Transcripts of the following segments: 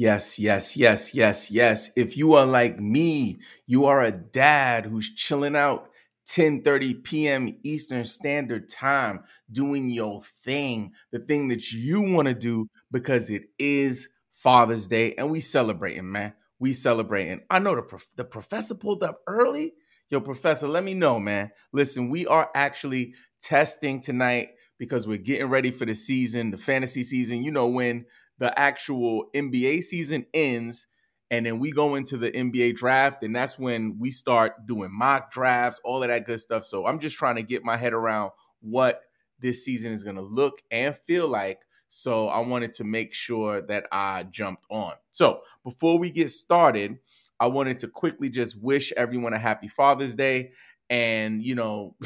Yes. If you are like me, you are a dad who's chilling out 10:30 p.m. Eastern Standard Time, doing your thing, the thing that you want to do because it is Father's Day and we celebrating, man. We celebrating. I know the professor pulled up early. Yo, professor, let me know, man. Listen, we are actually testing tonight because we're getting ready for the season, the fantasy season. You know, when the actual NBA season ends and then we go into the NBA draft, and that's when we start doing mock drafts, all of that good stuff. So I'm just trying to get my head around what this season is going to look and feel like. So I wanted to make sure that I jumped on. So before we get started, I wanted to quickly just wish everyone a happy Father's Day and, you know,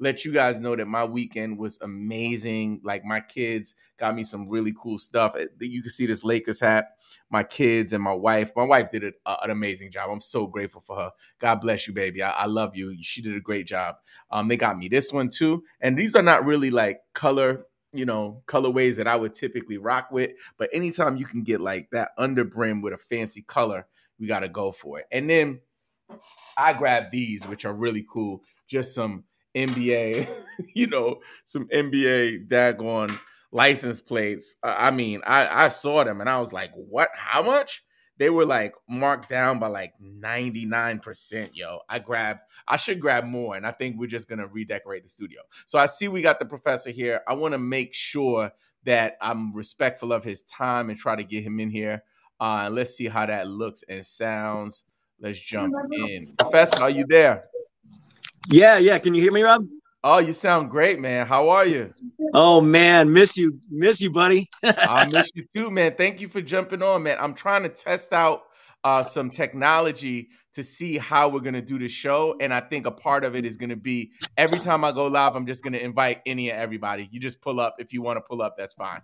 let you guys know that my weekend was amazing. Like, my kids got me some really cool stuff. You can see this Lakers hat, my kids and my wife. My wife did an amazing job. I'm so grateful for her. God bless you, baby. I love you. She did a great job. They got me this one too. And these are not really like colorways that I would typically rock with. But anytime you can get like that underbrim with a fancy color, we got to go for it. And then I grabbed these, which are really cool. Just some NBA, some NBA daggone license plates. I mean, I saw them and I was like, what? How much? They were like marked down by like 99%, yo. I should grab more, and I think we're just going to redecorate the studio. So I see we got the professor here. I want to make sure that I'm respectful of his time and try to get him in here. Let's see how that looks and sounds. Let's jump in. Professor, are you there? Yeah. Can you hear me, Rob? Oh, you sound great, man. How are you? Oh, man. Miss you, buddy. I miss you too, man. Thank you for jumping on, man. I'm trying to test out some technology to see how we're going to do the show. And I think a part of it is going to be every time I go live, I'm just going to invite any and everybody. You just pull up. If you want to pull up, that's fine.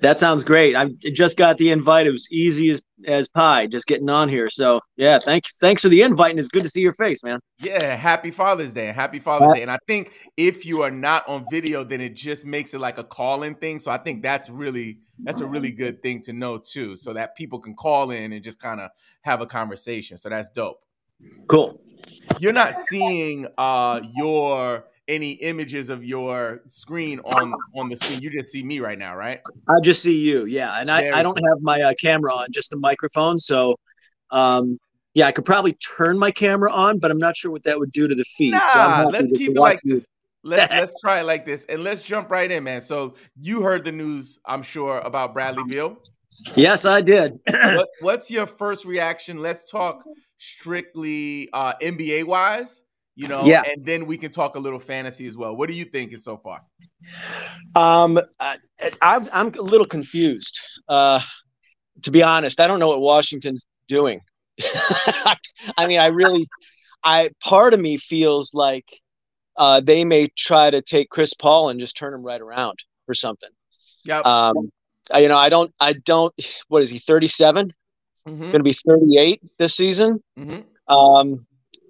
That sounds great. I just got the invite. It was easy as pie just getting on here. So, yeah, thanks for the invite. And it's good to see your face, man. Yeah, happy Father's Day. And I think if you are not on video, then it just makes it like a call-in thing. So I think that's a really good thing to know too, so that people can call in and just kind of have a conversation. So that's dope. Cool. You're not seeing any images of your screen on the screen. You just see me right now, right? I just see you. Yeah. And I don't have my camera on, just the microphone. So, I could probably turn my camera on, but I'm not sure what that would do to the feed. Nah, so let's keep it like this. Let's try it like this, and let's jump right in, man. So you heard the news, I'm sure, about Bradley Beal. Yes, I did. What's your first reaction? Let's talk strictly NBA wise, and then we can talk a little fantasy as well. What are you thinking so far? I'm a little confused, to be honest. I don't know what Washington's doing. I mean, part of me feels like they may try to take Chris Paul and just turn him right around for something. Yep. What is he, 37? Mm-hmm. Going to be 38 this season. Mm-hmm.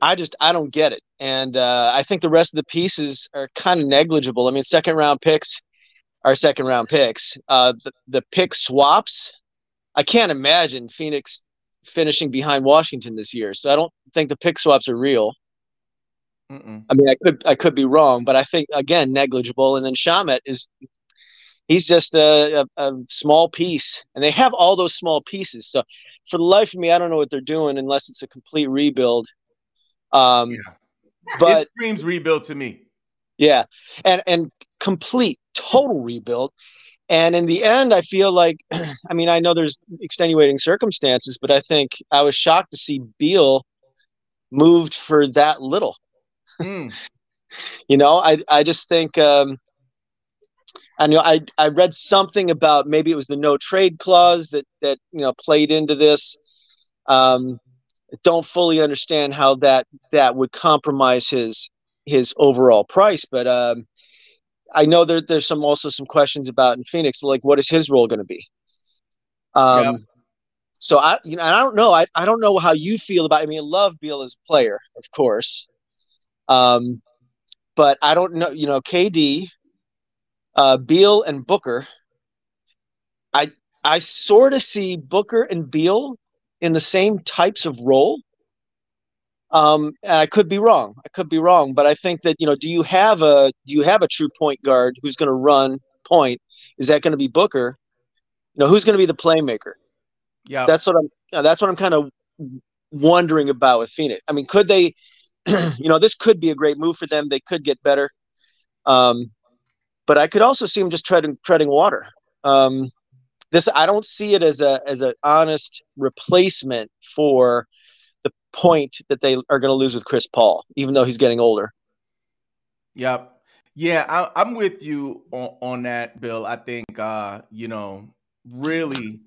I don't get it. And I think the rest of the pieces are kind of negligible. I mean, second round picks. The pick swaps, I can't imagine Phoenix finishing behind Washington this year. So I don't think the pick swaps are real. Mm-mm. I mean, I could be wrong, but I think, again, negligible. And then Shamet he's just a small piece, and they have all those small pieces. So for the life of me, I don't know what they're doing unless it's a complete rebuild. But it screams rebuild to me. Yeah. And complete total rebuild. And in the end, I feel like, I mean, I know there's extenuating circumstances, but I think I was shocked to see Beal moved for that little. Mm. I just think I read something about maybe it was the no trade clause that played into this. Don't fully understand how that would compromise his overall price, but I know there's some questions about in Phoenix, like what is his role going to be? So I don't know. I don't know how you feel about. I mean, I love Beal as a player, of course. But I don't know, KD, Beal and Booker. I I sort of see Booker and Beal in the same types of role. And I could be wrong. But I think that, you know, do you have a true point guard who's going to run point? Is that going to be Booker? You know, who's going to be the playmaker? Yeah, that's what I'm kind of wondering about with Phoenix. I mean, could they? You know, this could be a great move for them. They could get better. But I could also see them just treading water. I don't see it as an honest replacement for the point that they are going to lose with Chris Paul, even though he's getting older. Yep. Yeah, I'm with you on that, Bill. I think, you know, really,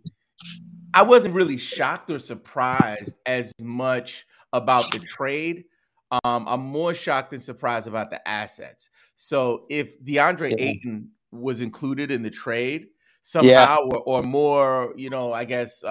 I wasn't really shocked or surprised as much about the trade. I'm more shocked than surprised about the assets. So if DeAndre Ayton was included in the trade somehow, or more, you know, I guess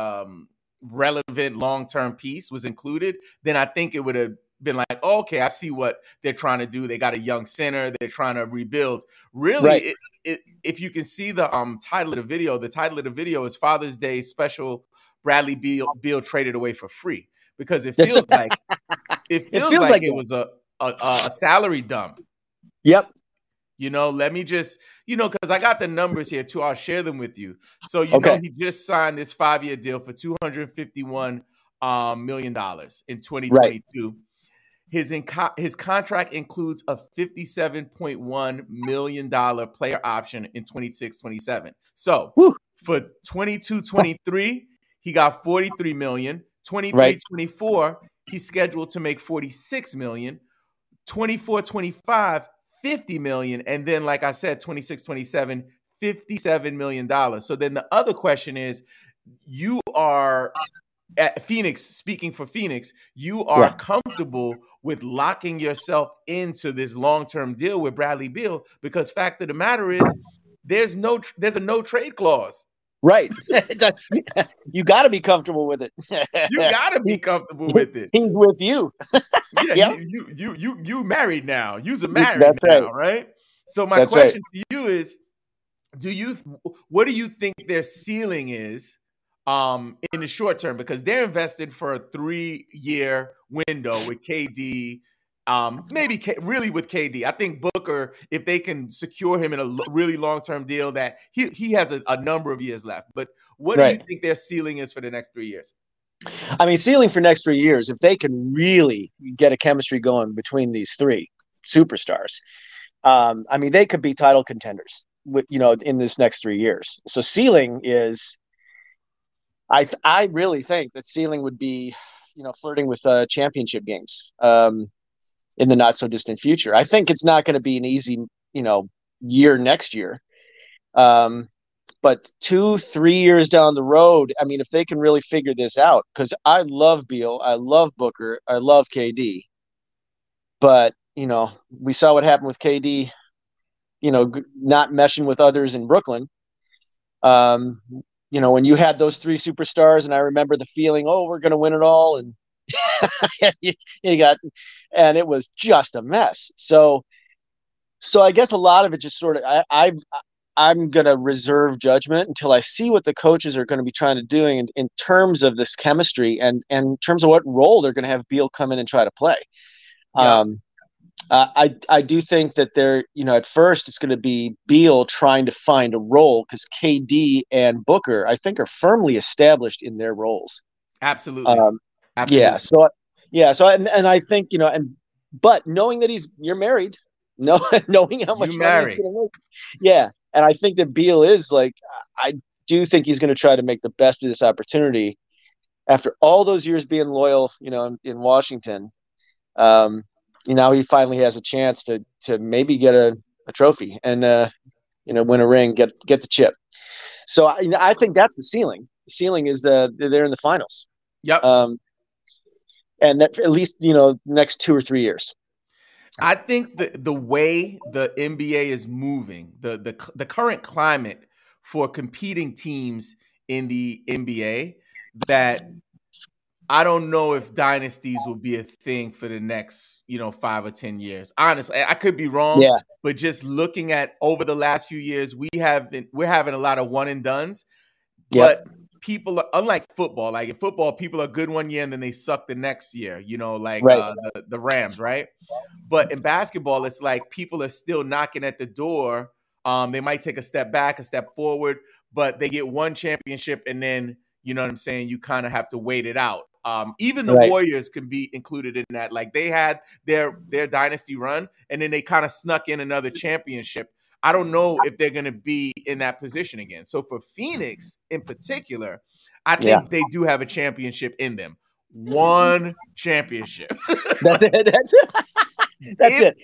relevant long-term piece was included, then I think it would have been like, oh, okay, I see what they're trying to do. They got a young center. They're trying to rebuild. Really, right. If you can see the title of the video, is Father's Day Special Bradley Beal Traded Away for Free. Because it feels like it feels like it was a salary dump. Yep. You know, let me just, you know, because I got the numbers here too. I'll share them with you. So, you know, he just signed this 5-year deal for $251 million in 2022. Right. His contract includes a $57.1 million player option in 26-27. So, woo. For 22-23, he got $43 million. 23-24, he's scheduled to make $46 million. 24-25, $50 million. And then, like I said, 26-27, $57 million. So then the other question is, you are at Phoenix, speaking for Phoenix, you are comfortable with locking yourself into this long-term deal with Bradley Beal, because fact of the matter is there's a no trade clause. Right. You got to be comfortable with it. He's with you. You married now. You're married now, right? So my question to you is, what do you think their ceiling is in the short term? Because they're invested for a 3-year window with KD. Really with KD. I think Booker, if they can secure him in a really long-term deal, that he has a number of years left. But what do you think their ceiling is for the next 3 years? I mean, ceiling for next 3 years, if they can really get a chemistry going between these three superstars, I mean, they could be title contenders with, you know, in this next 3 years. So ceiling is, I really think that ceiling would be, you know, flirting with championship games. In the not so distant future. I think it's not going to be an easy, you know, year next year. But 2-3 years down the road, I mean, if they can really figure this out, because I love Beal, I love Booker, I love KD. But, you know, we saw what happened with KD, you know, not meshing with others in Brooklyn. You know, when you had those three superstars, and I remember the feeling, oh, we're going to win it all. And and it was just a mess. So I guess a lot of it just sort of, I'm going to reserve judgment until I see what the coaches are going to be trying to do in terms of this chemistry and in terms of what role they're going to have Beal come in and try to play. Yeah. I do think that they're, you know, at first it's going to be Beal trying to find a role, because KD and Booker, I think, are firmly established in their roles. Absolutely. Absolutely. Yeah. So I think, you know, but knowing that you're married, knowing how much money he's going to make. Yeah. And I think that Beal is like, I do think he's going to try to make the best of this opportunity after all those years being loyal, you know, in Washington. You know, he finally has a chance to maybe get a trophy and, you know, win a ring, get the chip. So I think that's the ceiling. The ceiling is they're in the finals. Yep. And that, at least, you know, next 2 or 3 years. I think the way the NBA is moving, the current climate for competing teams in the NBA, that I don't know if dynasties will be a thing for the next, you know, 5 or 10 years. Honestly, I could be wrong, but just looking at over the last few years, we're having a lot of one and dones. Yep. But people, unlike football, like in football, people are good one year and then they suck the next year, you know, like right. The Rams, right? But in basketball, it's like people are still knocking at the door. They might take a step back, a step forward, but they get one championship and then, you know what I'm saying, you kind of have to wait it out. Even the right. Warriors can be included in that. Like they had their dynasty run and then they kind of snuck in another championship. I don't know if they're going to be in that position again. So for Phoenix in particular, I think they do have a championship in them. One championship. That's it. That's it. That's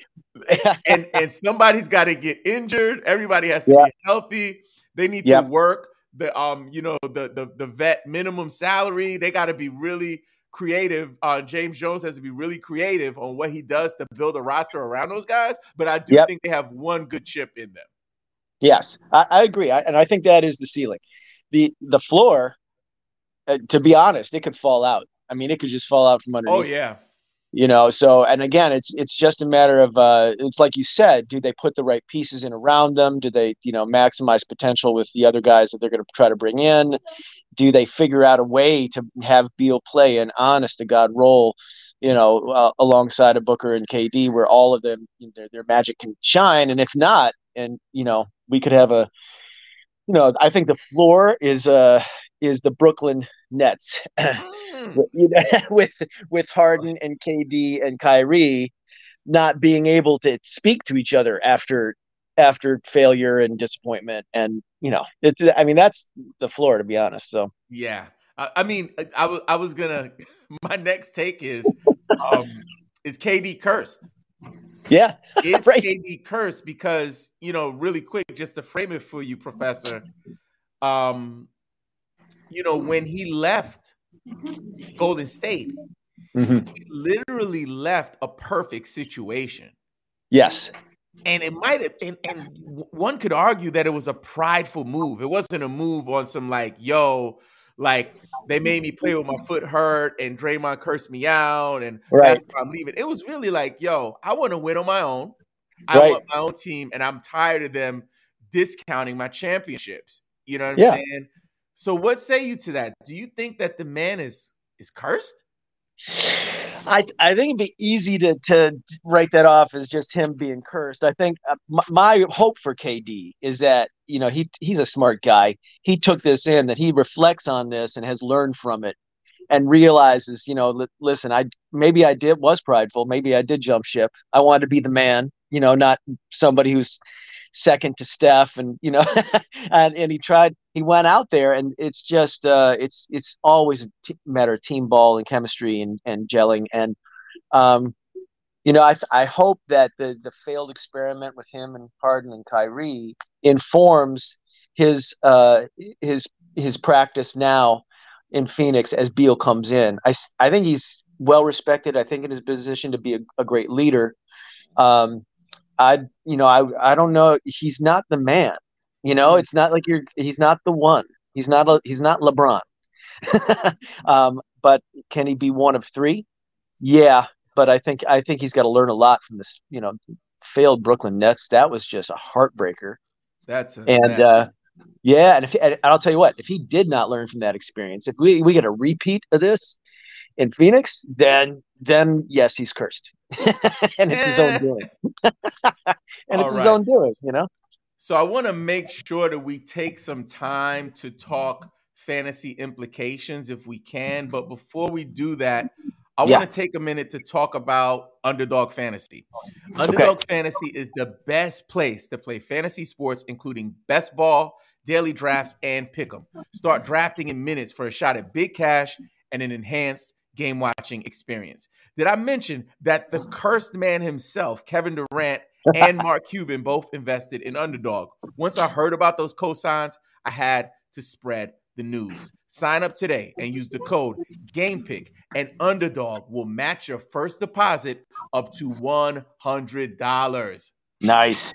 it. and somebody's got to get injured. Everybody has to be healthy. They need to work the you know the vet minimum salary. They got to be really creative. James Jones has to be really creative on what he does to build a roster around those guys. But I do think they have one good chip in them. Yes, I agree, and I think that is the ceiling. The floor, to be honest, it could fall out. I mean, it could just fall out from underneath. Oh yeah. You know, so, and again, it's just a matter of, it's like you said, do they put the right pieces in around them? Do they, you know, maximize potential with the other guys that they're going to try to bring in? Do they figure out a way to have Beal play an honest to God role, you know, alongside of Booker and KD, where all of them, their magic can shine? And if not, and, you know, we could have a, you know, I think the floor is the Brooklyn Nets with Harden and KD and Kyrie not being able to speak to each other after failure and disappointment. And, you know, it's, I mean, that's the floor, to be honest. So, yeah, I mean, I was going to, my next take is, is KD cursed? Yeah. Is right. KD cursed? Because, you know, really quick, just to frame it for you, Professor, you know, when he left Golden State, he literally left a perfect situation. Yes. And it might have been, and one could argue that it was a prideful move. It wasn't a move on some like, yo, like they made me play with my foot hurt and Draymond cursed me out and that's why I'm leaving. It was really like, yo, I want to win on my own. I want my own team and I'm tired of them discounting my championships. You know what I'm saying? So what say you to that? Do you think that the man is cursed? I think it'd be easy to write that off as just him being cursed. I think my hope for KD is that, you know, he's a smart guy. He took this in, that he reflects on this and has learned from it and realizes, you know, listen, maybe I was prideful. Maybe I did jump ship. I wanted to be the man, you know, not somebody who's second to Steph, and you know, and he went out there, and it's just it's always a matter of team ball and chemistry and gelling, and you know, I hope that the failed experiment with him and Harden and Kyrie informs his practice now in Phoenix as Beal comes in. I think he's well respected. I think in his position to be a great leader. I don't know. He's not the man, you know, it's not like he's not the one, he's not LeBron, but can he be one of three? Yeah. But I think he's got to learn a lot from this, you know, failed Brooklyn Nets. That was just a heartbreaker. And I'll tell you what, if he did not learn from that experience, if we get a repeat of this in Phoenix, then yes, he's cursed. And it's his own doing. His own doing, you know? So I want to make sure that we take some time to talk fantasy implications if we can. But before we do that, I want to take a minute to talk about Underdog Fantasy. Underdog Fantasy is the best place to play fantasy sports, including best ball, daily drafts, and pick 'em. Start drafting in minutes for a shot at big cash and an enhanced game watching experience. Did I mention that the cursed man himself, Kevin Durant, and Mark Cuban both invested in Underdog? Once I heard about those cosigns, I had to spread the news. Sign up today and use the code GAMEPICK, and Underdog will match your first deposit up to $100. Nice.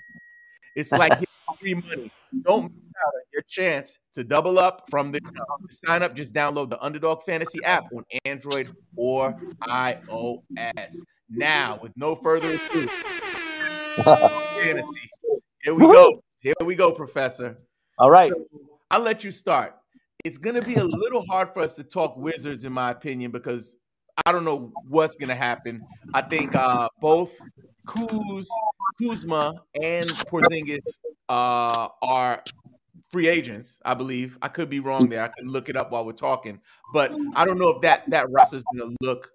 It's like free money. Don't miss out on your chance to double up from the jump. To sign up, just download the Underdog Fantasy app on Android or iOS. Now, with no further ado, fantasy. Here we go. Professor. All right. So, I'll let you start. it's going to be a little hard for us to talk Wizards, in my opinion, because I don't know what's going to happen. I think both Kuzma and Porzingis are free agents, I believe. I could be wrong there. I could look it up while we're talking. But I don't know if that roster's going to look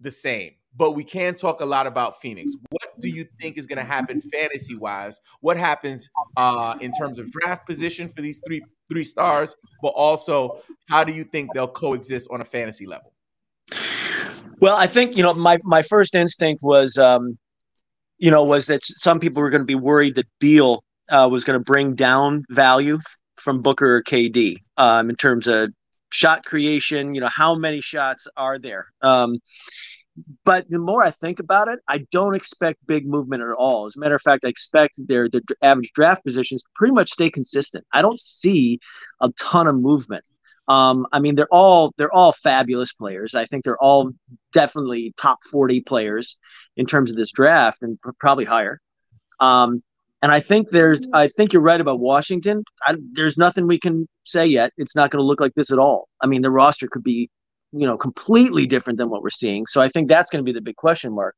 the same. But we can talk a lot about Phoenix. What do you think is going to happen fantasy-wise? What happens in terms of draft position for these three stars? But also, how do you think they'll coexist on a fantasy level? Well, I think, my first instinct was, was that some people were going to be worried that Beal was going to bring down value from Booker or KD in terms of shot creation. How many shots are there? But the more I think about it, I don't expect big movement at all. As a matter of fact, I expect their average draft positions to pretty much stay consistent. I don't see a ton of movement. They're all fabulous players. I think they're all definitely top 40 players in terms of this draft, and probably higher. And I think you're right about Washington. There's nothing we can say yet. It's not going to look like this at all. I mean, the roster could be, completely different than what we're seeing. So I think that's going to be the big question mark.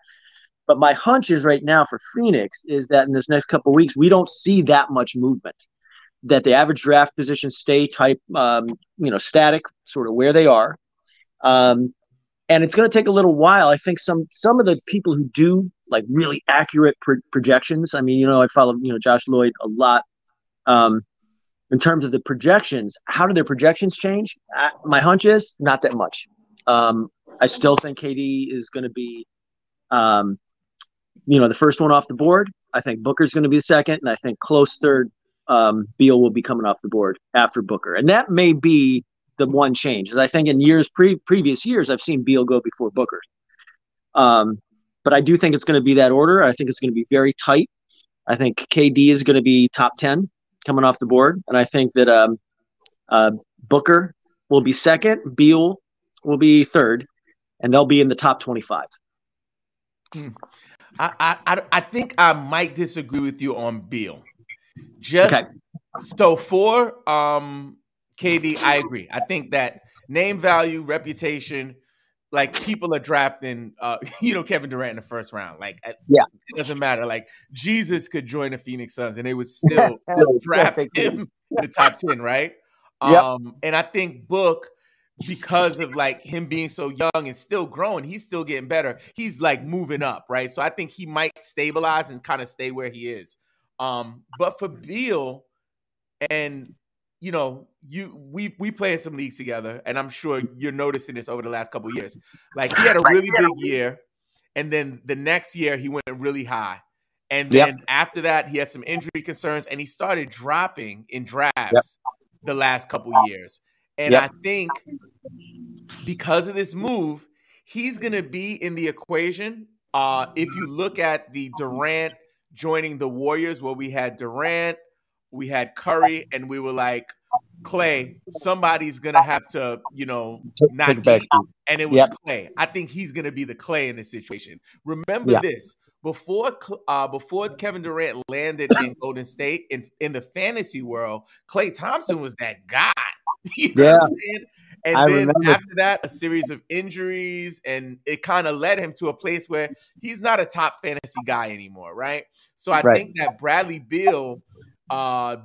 But my hunch is right now for Phoenix is that in this next couple of weeks, we don't see that much movement, that the average draft positions stay static, sort of where they are. And it's going to take a little while. I think some of the people who do like really accurate projections. I mean, I follow, Josh Lloyd a lot. In terms of the projections, how do their projections change? My hunch is not that much. I still think KD is going to be, the first one off the board. I think Booker's going to be the second, and I think close third, Beal will be coming off the board after Booker. And that may be the one change, because I think in years previous years, I've seen Beal go before Booker. But I do think it's going to be that order. I think it's going to be very tight. I think KD is going to be top 10 coming off the board. And I think that Booker will be second, Beal will be third, and they'll be in the top 25. I think I might disagree with you on Beal. So for KD, I agree. I think that name value, reputation, like people are drafting, Kevin Durant in the first round. It doesn't matter. Like Jesus could join the Phoenix Suns and they would still draft him in the top 10, right? Yep. And I think Book, because of like him being so young and still growing, he's still getting better. He's like moving up, right? So I think he might stabilize and kind of stay where he is. But for Beal, and we play in some leagues together, and I'm sure you're noticing this over the last couple of years. Like he had a really big year, and then the next year he went really high, and then after that he had some injury concerns, and he started dropping in drafts the last couple of years. And I think because of this move, he's going to be in the equation. If you look at the Durant joining the Warriors, where we had Durant, we had Curry, and we were like, Klay, somebody's going to have to, not get it. And it was Klay. I think he's going to be the Klay in this situation. Remember this. Before Kevin Durant landed in Golden State, in the fantasy world, Klay Thompson was that guy. You know what I'm saying? And then after that, a series of injuries, and it kind of led him to a place where he's not a top fantasy guy anymore, right? So I think that Bradley Beal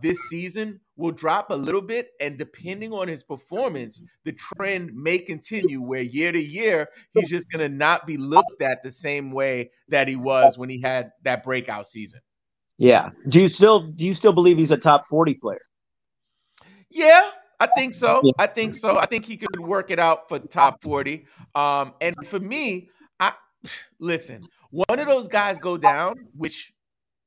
this season will drop a little bit, and depending on his performance, the trend may continue where year to year, he's just going to not be looked at the same way that he was when he had that breakout season. Yeah. Do you still believe he's a top 40 player? Yeah. I think so. I think he could work it out for top 40. And for me, one of those guys go down, which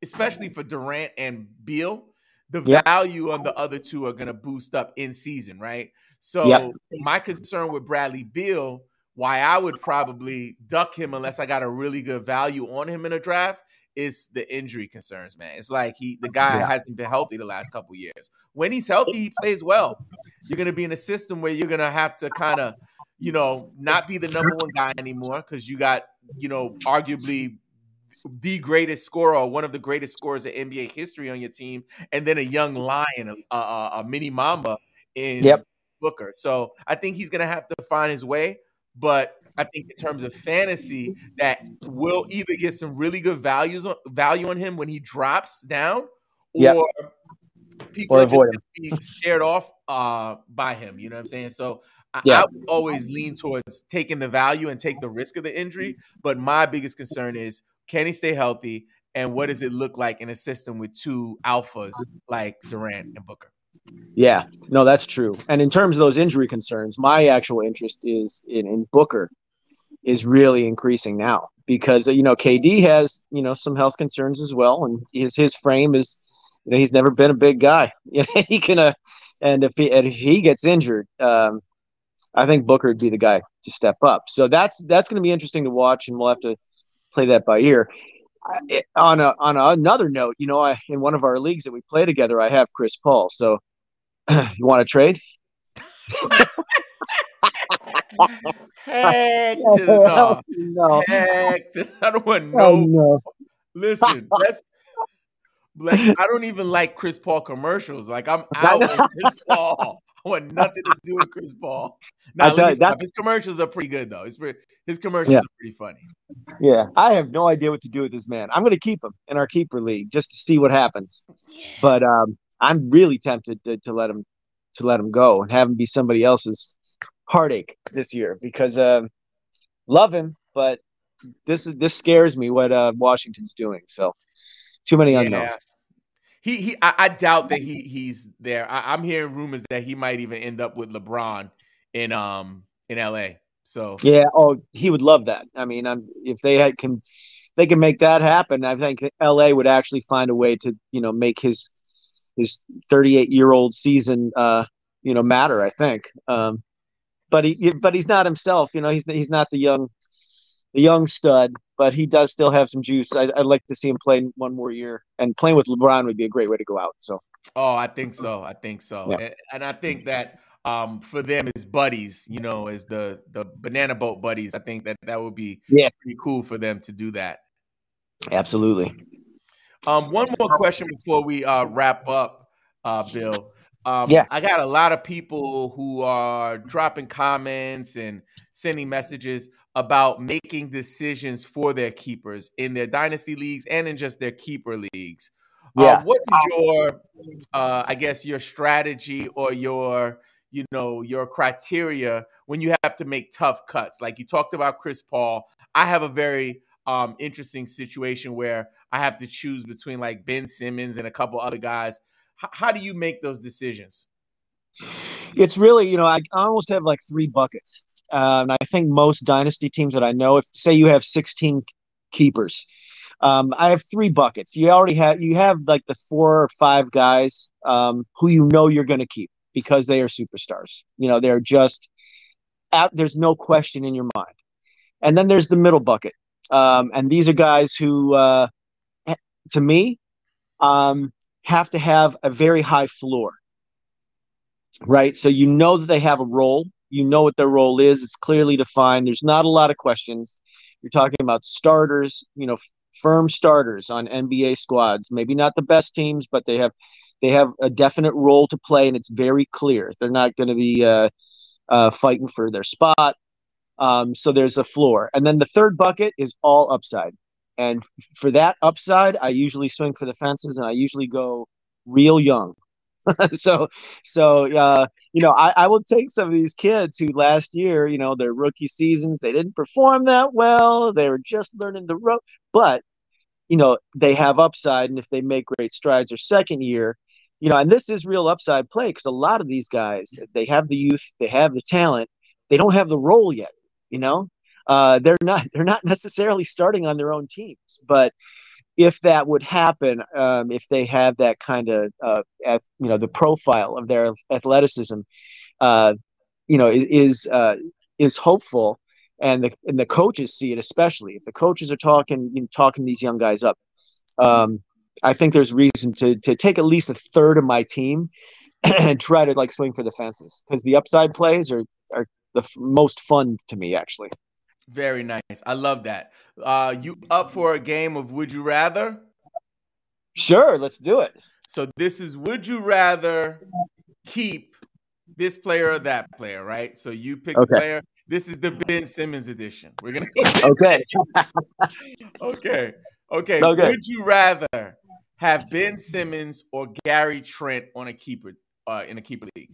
especially for Durant and Beal, the value on the other two are going to boost up in season, right? So my concern with Bradley Beal, why I would probably duck him unless I got a really good value on him in a draft, is the injury concerns, man. It's like the guy hasn't been healthy the last couple of years. When he's healthy, he plays well. You're going to be in a system where you're going to have to kind of, not be the number one guy anymore, because you got, arguably the greatest scorer or one of the greatest scorers in NBA history on your team, and then a young lion, a mini mamba in Booker. So I think he's going to have to find his way. But I think in terms of fantasy, that will either get some really good value on him when he drops down, or people are just going to be scared off by him. You know what I'm saying? So I would always lean towards taking the value and take the risk of the injury. But my biggest concern is, can he stay healthy? And what does it look like in a system with two alphas like Durant and Booker? Yeah, no, that's true. And in terms of those injury concerns, my actual interest is in Booker is really increasing now because, you know, KD has, you know, some health concerns as well. And his frame is, you know, he's never been a big guy. You know, he can, and if he gets injured, I think Booker would be the guy to step up. So that's going to be interesting to watch, and we'll have to play that by ear. On another note, you know, in one of our leagues that we play together, I have Chris Paul. So, you want to trade? Heck to no! No. Heck to, I don't want no. Oh, no. Listen, I don't even like Chris Paul commercials. Like, I'm out with Chris Paul. I want nothing to do with Chris Paul. Now, his commercials are pretty good, though. His commercials are pretty funny. Yeah, I have no idea what to do with this man. I'm going to keep him in our keeper league just to see what happens. Yeah. But I'm really tempted to let him go and have him be somebody else's heartache this year because love him, but this scares me what Washington's doing. So too many unknowns. Yeah. I doubt that he's there. I'm hearing rumors that he might even end up with LeBron in LA. So yeah, oh, he would love that. I mean, if they can make that happen, I think LA would actually find a way to, you know, make his 38-year-old season you know, matter, I think. But he's not himself, you know. He's not the young stud. But he does still have some juice. I'd like to see him play one more year. And playing with LeBron would be a great way to go out. So, oh, I think so. Yeah. And I think that for them as buddies, you know, as the banana boat buddies, I think that would be pretty cool for them to do that. Absolutely. One more question before we wrap up, Bill. I got a lot of people who are dropping comments and sending messages about making decisions for their keepers in their dynasty leagues and in just their keeper leagues. What is your, I guess, your strategy or your, you know, your criteria when you have to make tough cuts? Like you talked about Chris Paul. I have a very interesting situation where I have to choose between like Ben Simmons and a couple other guys. How do you make those decisions? It's really, you know, I almost have like three buckets. And I think most dynasty teams that I know, if say you have 16 keepers, I have three buckets. You have like the four or five guys who you know you're going to keep because they are superstars. You know, they're just out. There's no question in your mind. And then there's the middle bucket, and these are guys who, to me, have to have a very high floor, right? So you know that they have a role. You know what their role is. It's clearly defined. There's not a lot of questions. You're talking about starters, you know, firm starters on NBA squads. Maybe not the best teams, but they have a definite role to play, and it's very clear. They're not going to be fighting for their spot. So there's a floor. And then the third bucket is all upside. And for that upside, I usually swing for the fences, and I usually go real young. So, you know, I will take some of these kids who last year, you know, their rookie seasons, they didn't perform that well. They were just learning the rope, but, you know, they have upside. And if they make great strides their second year, you know, and this is real upside play because a lot of these guys, they have the youth, they have the talent. They don't have the role yet. You know, they're not necessarily starting on their own teams, but if that would happen, if they have that kind of, you know, the profile of their athleticism, you know, is hopeful, and the coaches see it, especially if the coaches are talking these young guys up. I think there's reason to take at least a third of my team and try to like swing for the fences because the upside plays are the most fun to me, actually. Very nice. I love that. You up for a game of Would You Rather? Sure, let's do it. So this is Would You Rather Keep this player or that player, right? So you pick a player. This is the Ben Simmons edition. We're going to Okay. Would you rather have Ben Simmons or Gary Trent on a keeper in a keeper league?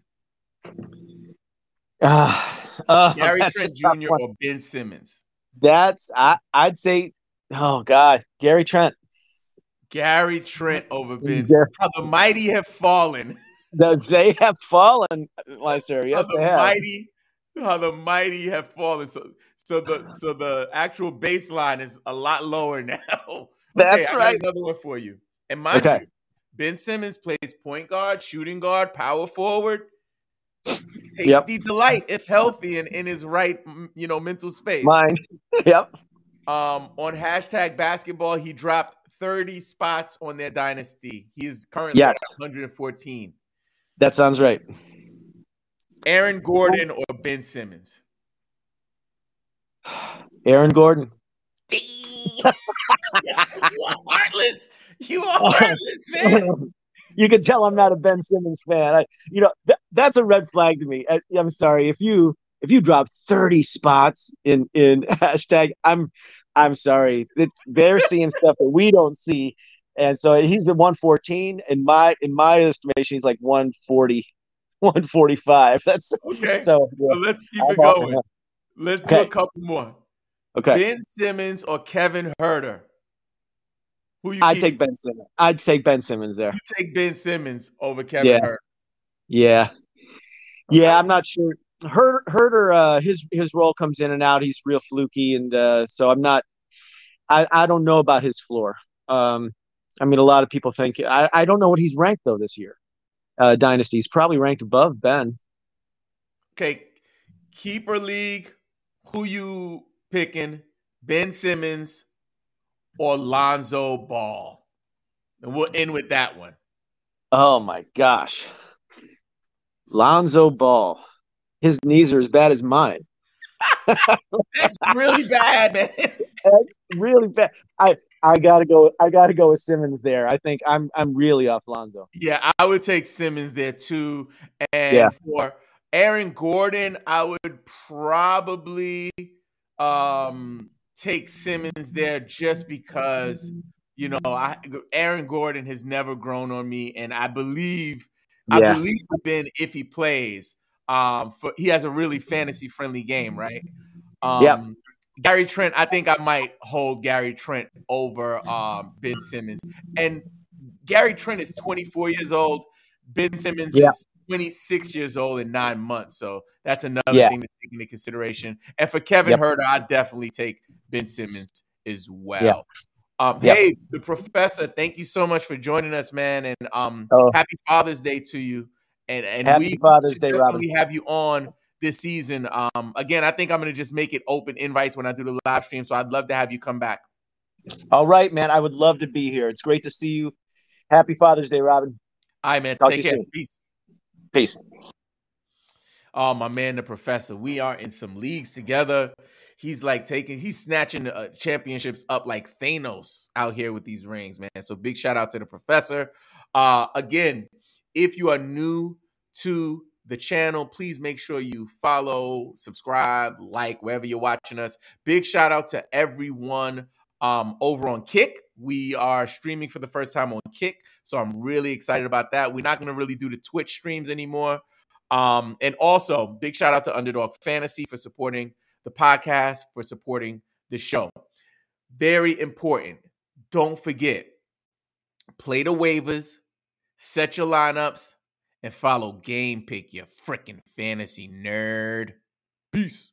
Gary Trent Jr. or Ben Simmons? That's I'd say Gary Trent. Gary Trent over Ben. How the mighty have fallen. They have fallen, my sir. Yes, they have. How the mighty have fallen. So the actual baseline is a lot lower now. That's right. I got another one for you. And mind you, Ben Simmons plays point guard, shooting guard, power forward. Tasty delight if healthy and in his right, mental space. Mine. Yep. On hashtag basketball, he dropped 30 spots on their dynasty. He is currently at 114. That sounds right. Aaron Gordon or Ben Simmons? Aaron Gordon. Heartless. You are heartless, man. You can tell I'm not a Ben Simmons fan. That's a red flag to me. I'm sorry if you drop 30 spots in hashtag. I'm sorry. They're seeing stuff that we don't see, and so he's been 114 in my estimation. He's like 140, 145. That's okay. So let's keep it going. Let's do a couple more. Okay. Ben Simmons or Kevin Huerter? I'd take Ben Simmons. I'd take Ben Simmons there. You take Ben Simmons over Kevin Huerter. Yeah. Okay. Yeah, I'm not sure. Huerter, his role comes in and out. He's real fluky, and so I'm not – I don't know about his floor. A lot of people think – I don't know what he's ranked, though, this year. Dynasty. He's probably ranked above Ben. Okay. Keeper League, who you picking, Ben Simmons or Lonzo Ball? And we'll end with that one. Oh, my gosh. Lonzo Ball. His knees are as bad as mine. That's really bad, man. That's really bad. I gotta go with Simmons there. I think I'm really off Lonzo. Yeah, I would take Simmons there too. And for Aaron Gordon, I would probably take Simmons there just because Aaron Gordon has never grown on me, and I believe Ben if he plays. He has a really fantasy-friendly game, right? Gary Trent, I think I might hold Gary Trent over Ben Simmons. And Gary Trent is 24 years old. Ben Simmons is 26 years old in 9 months. So that's another thing to take into consideration. And for Kevin Huerter, I'd definitely take Ben Simmons as well. Yeah. Hey, the professor, thank you so much for joining us, man. And happy Father's Day to you. And happy Father's Day, Robin. We have you on this season. Again, I think I'm going to just make it open invites when I do the live stream. So I'd love to have you come back. All right, man. I would love to be here. It's great to see you. Happy Father's Day, Robin. All right, man. Take care. Peace. Oh, my man, the professor. We are in some leagues together. He's snatching championships up like Thanos out here with these rings, man. So big shout out to the professor. Again, if you are new to the channel, please make sure you follow, subscribe, like, wherever you're watching us. Big shout out to everyone over on Kick. We are streaming for the first time on Kick, so I'm really excited about that. We're not going to really do the Twitch streams anymore. And also, big shout out to Underdog Fantasy for supporting the podcast, for supporting the show. Very important. Don't forget, play the waivers, set your lineups, and follow Game Pick, you freaking fantasy nerd. Peace.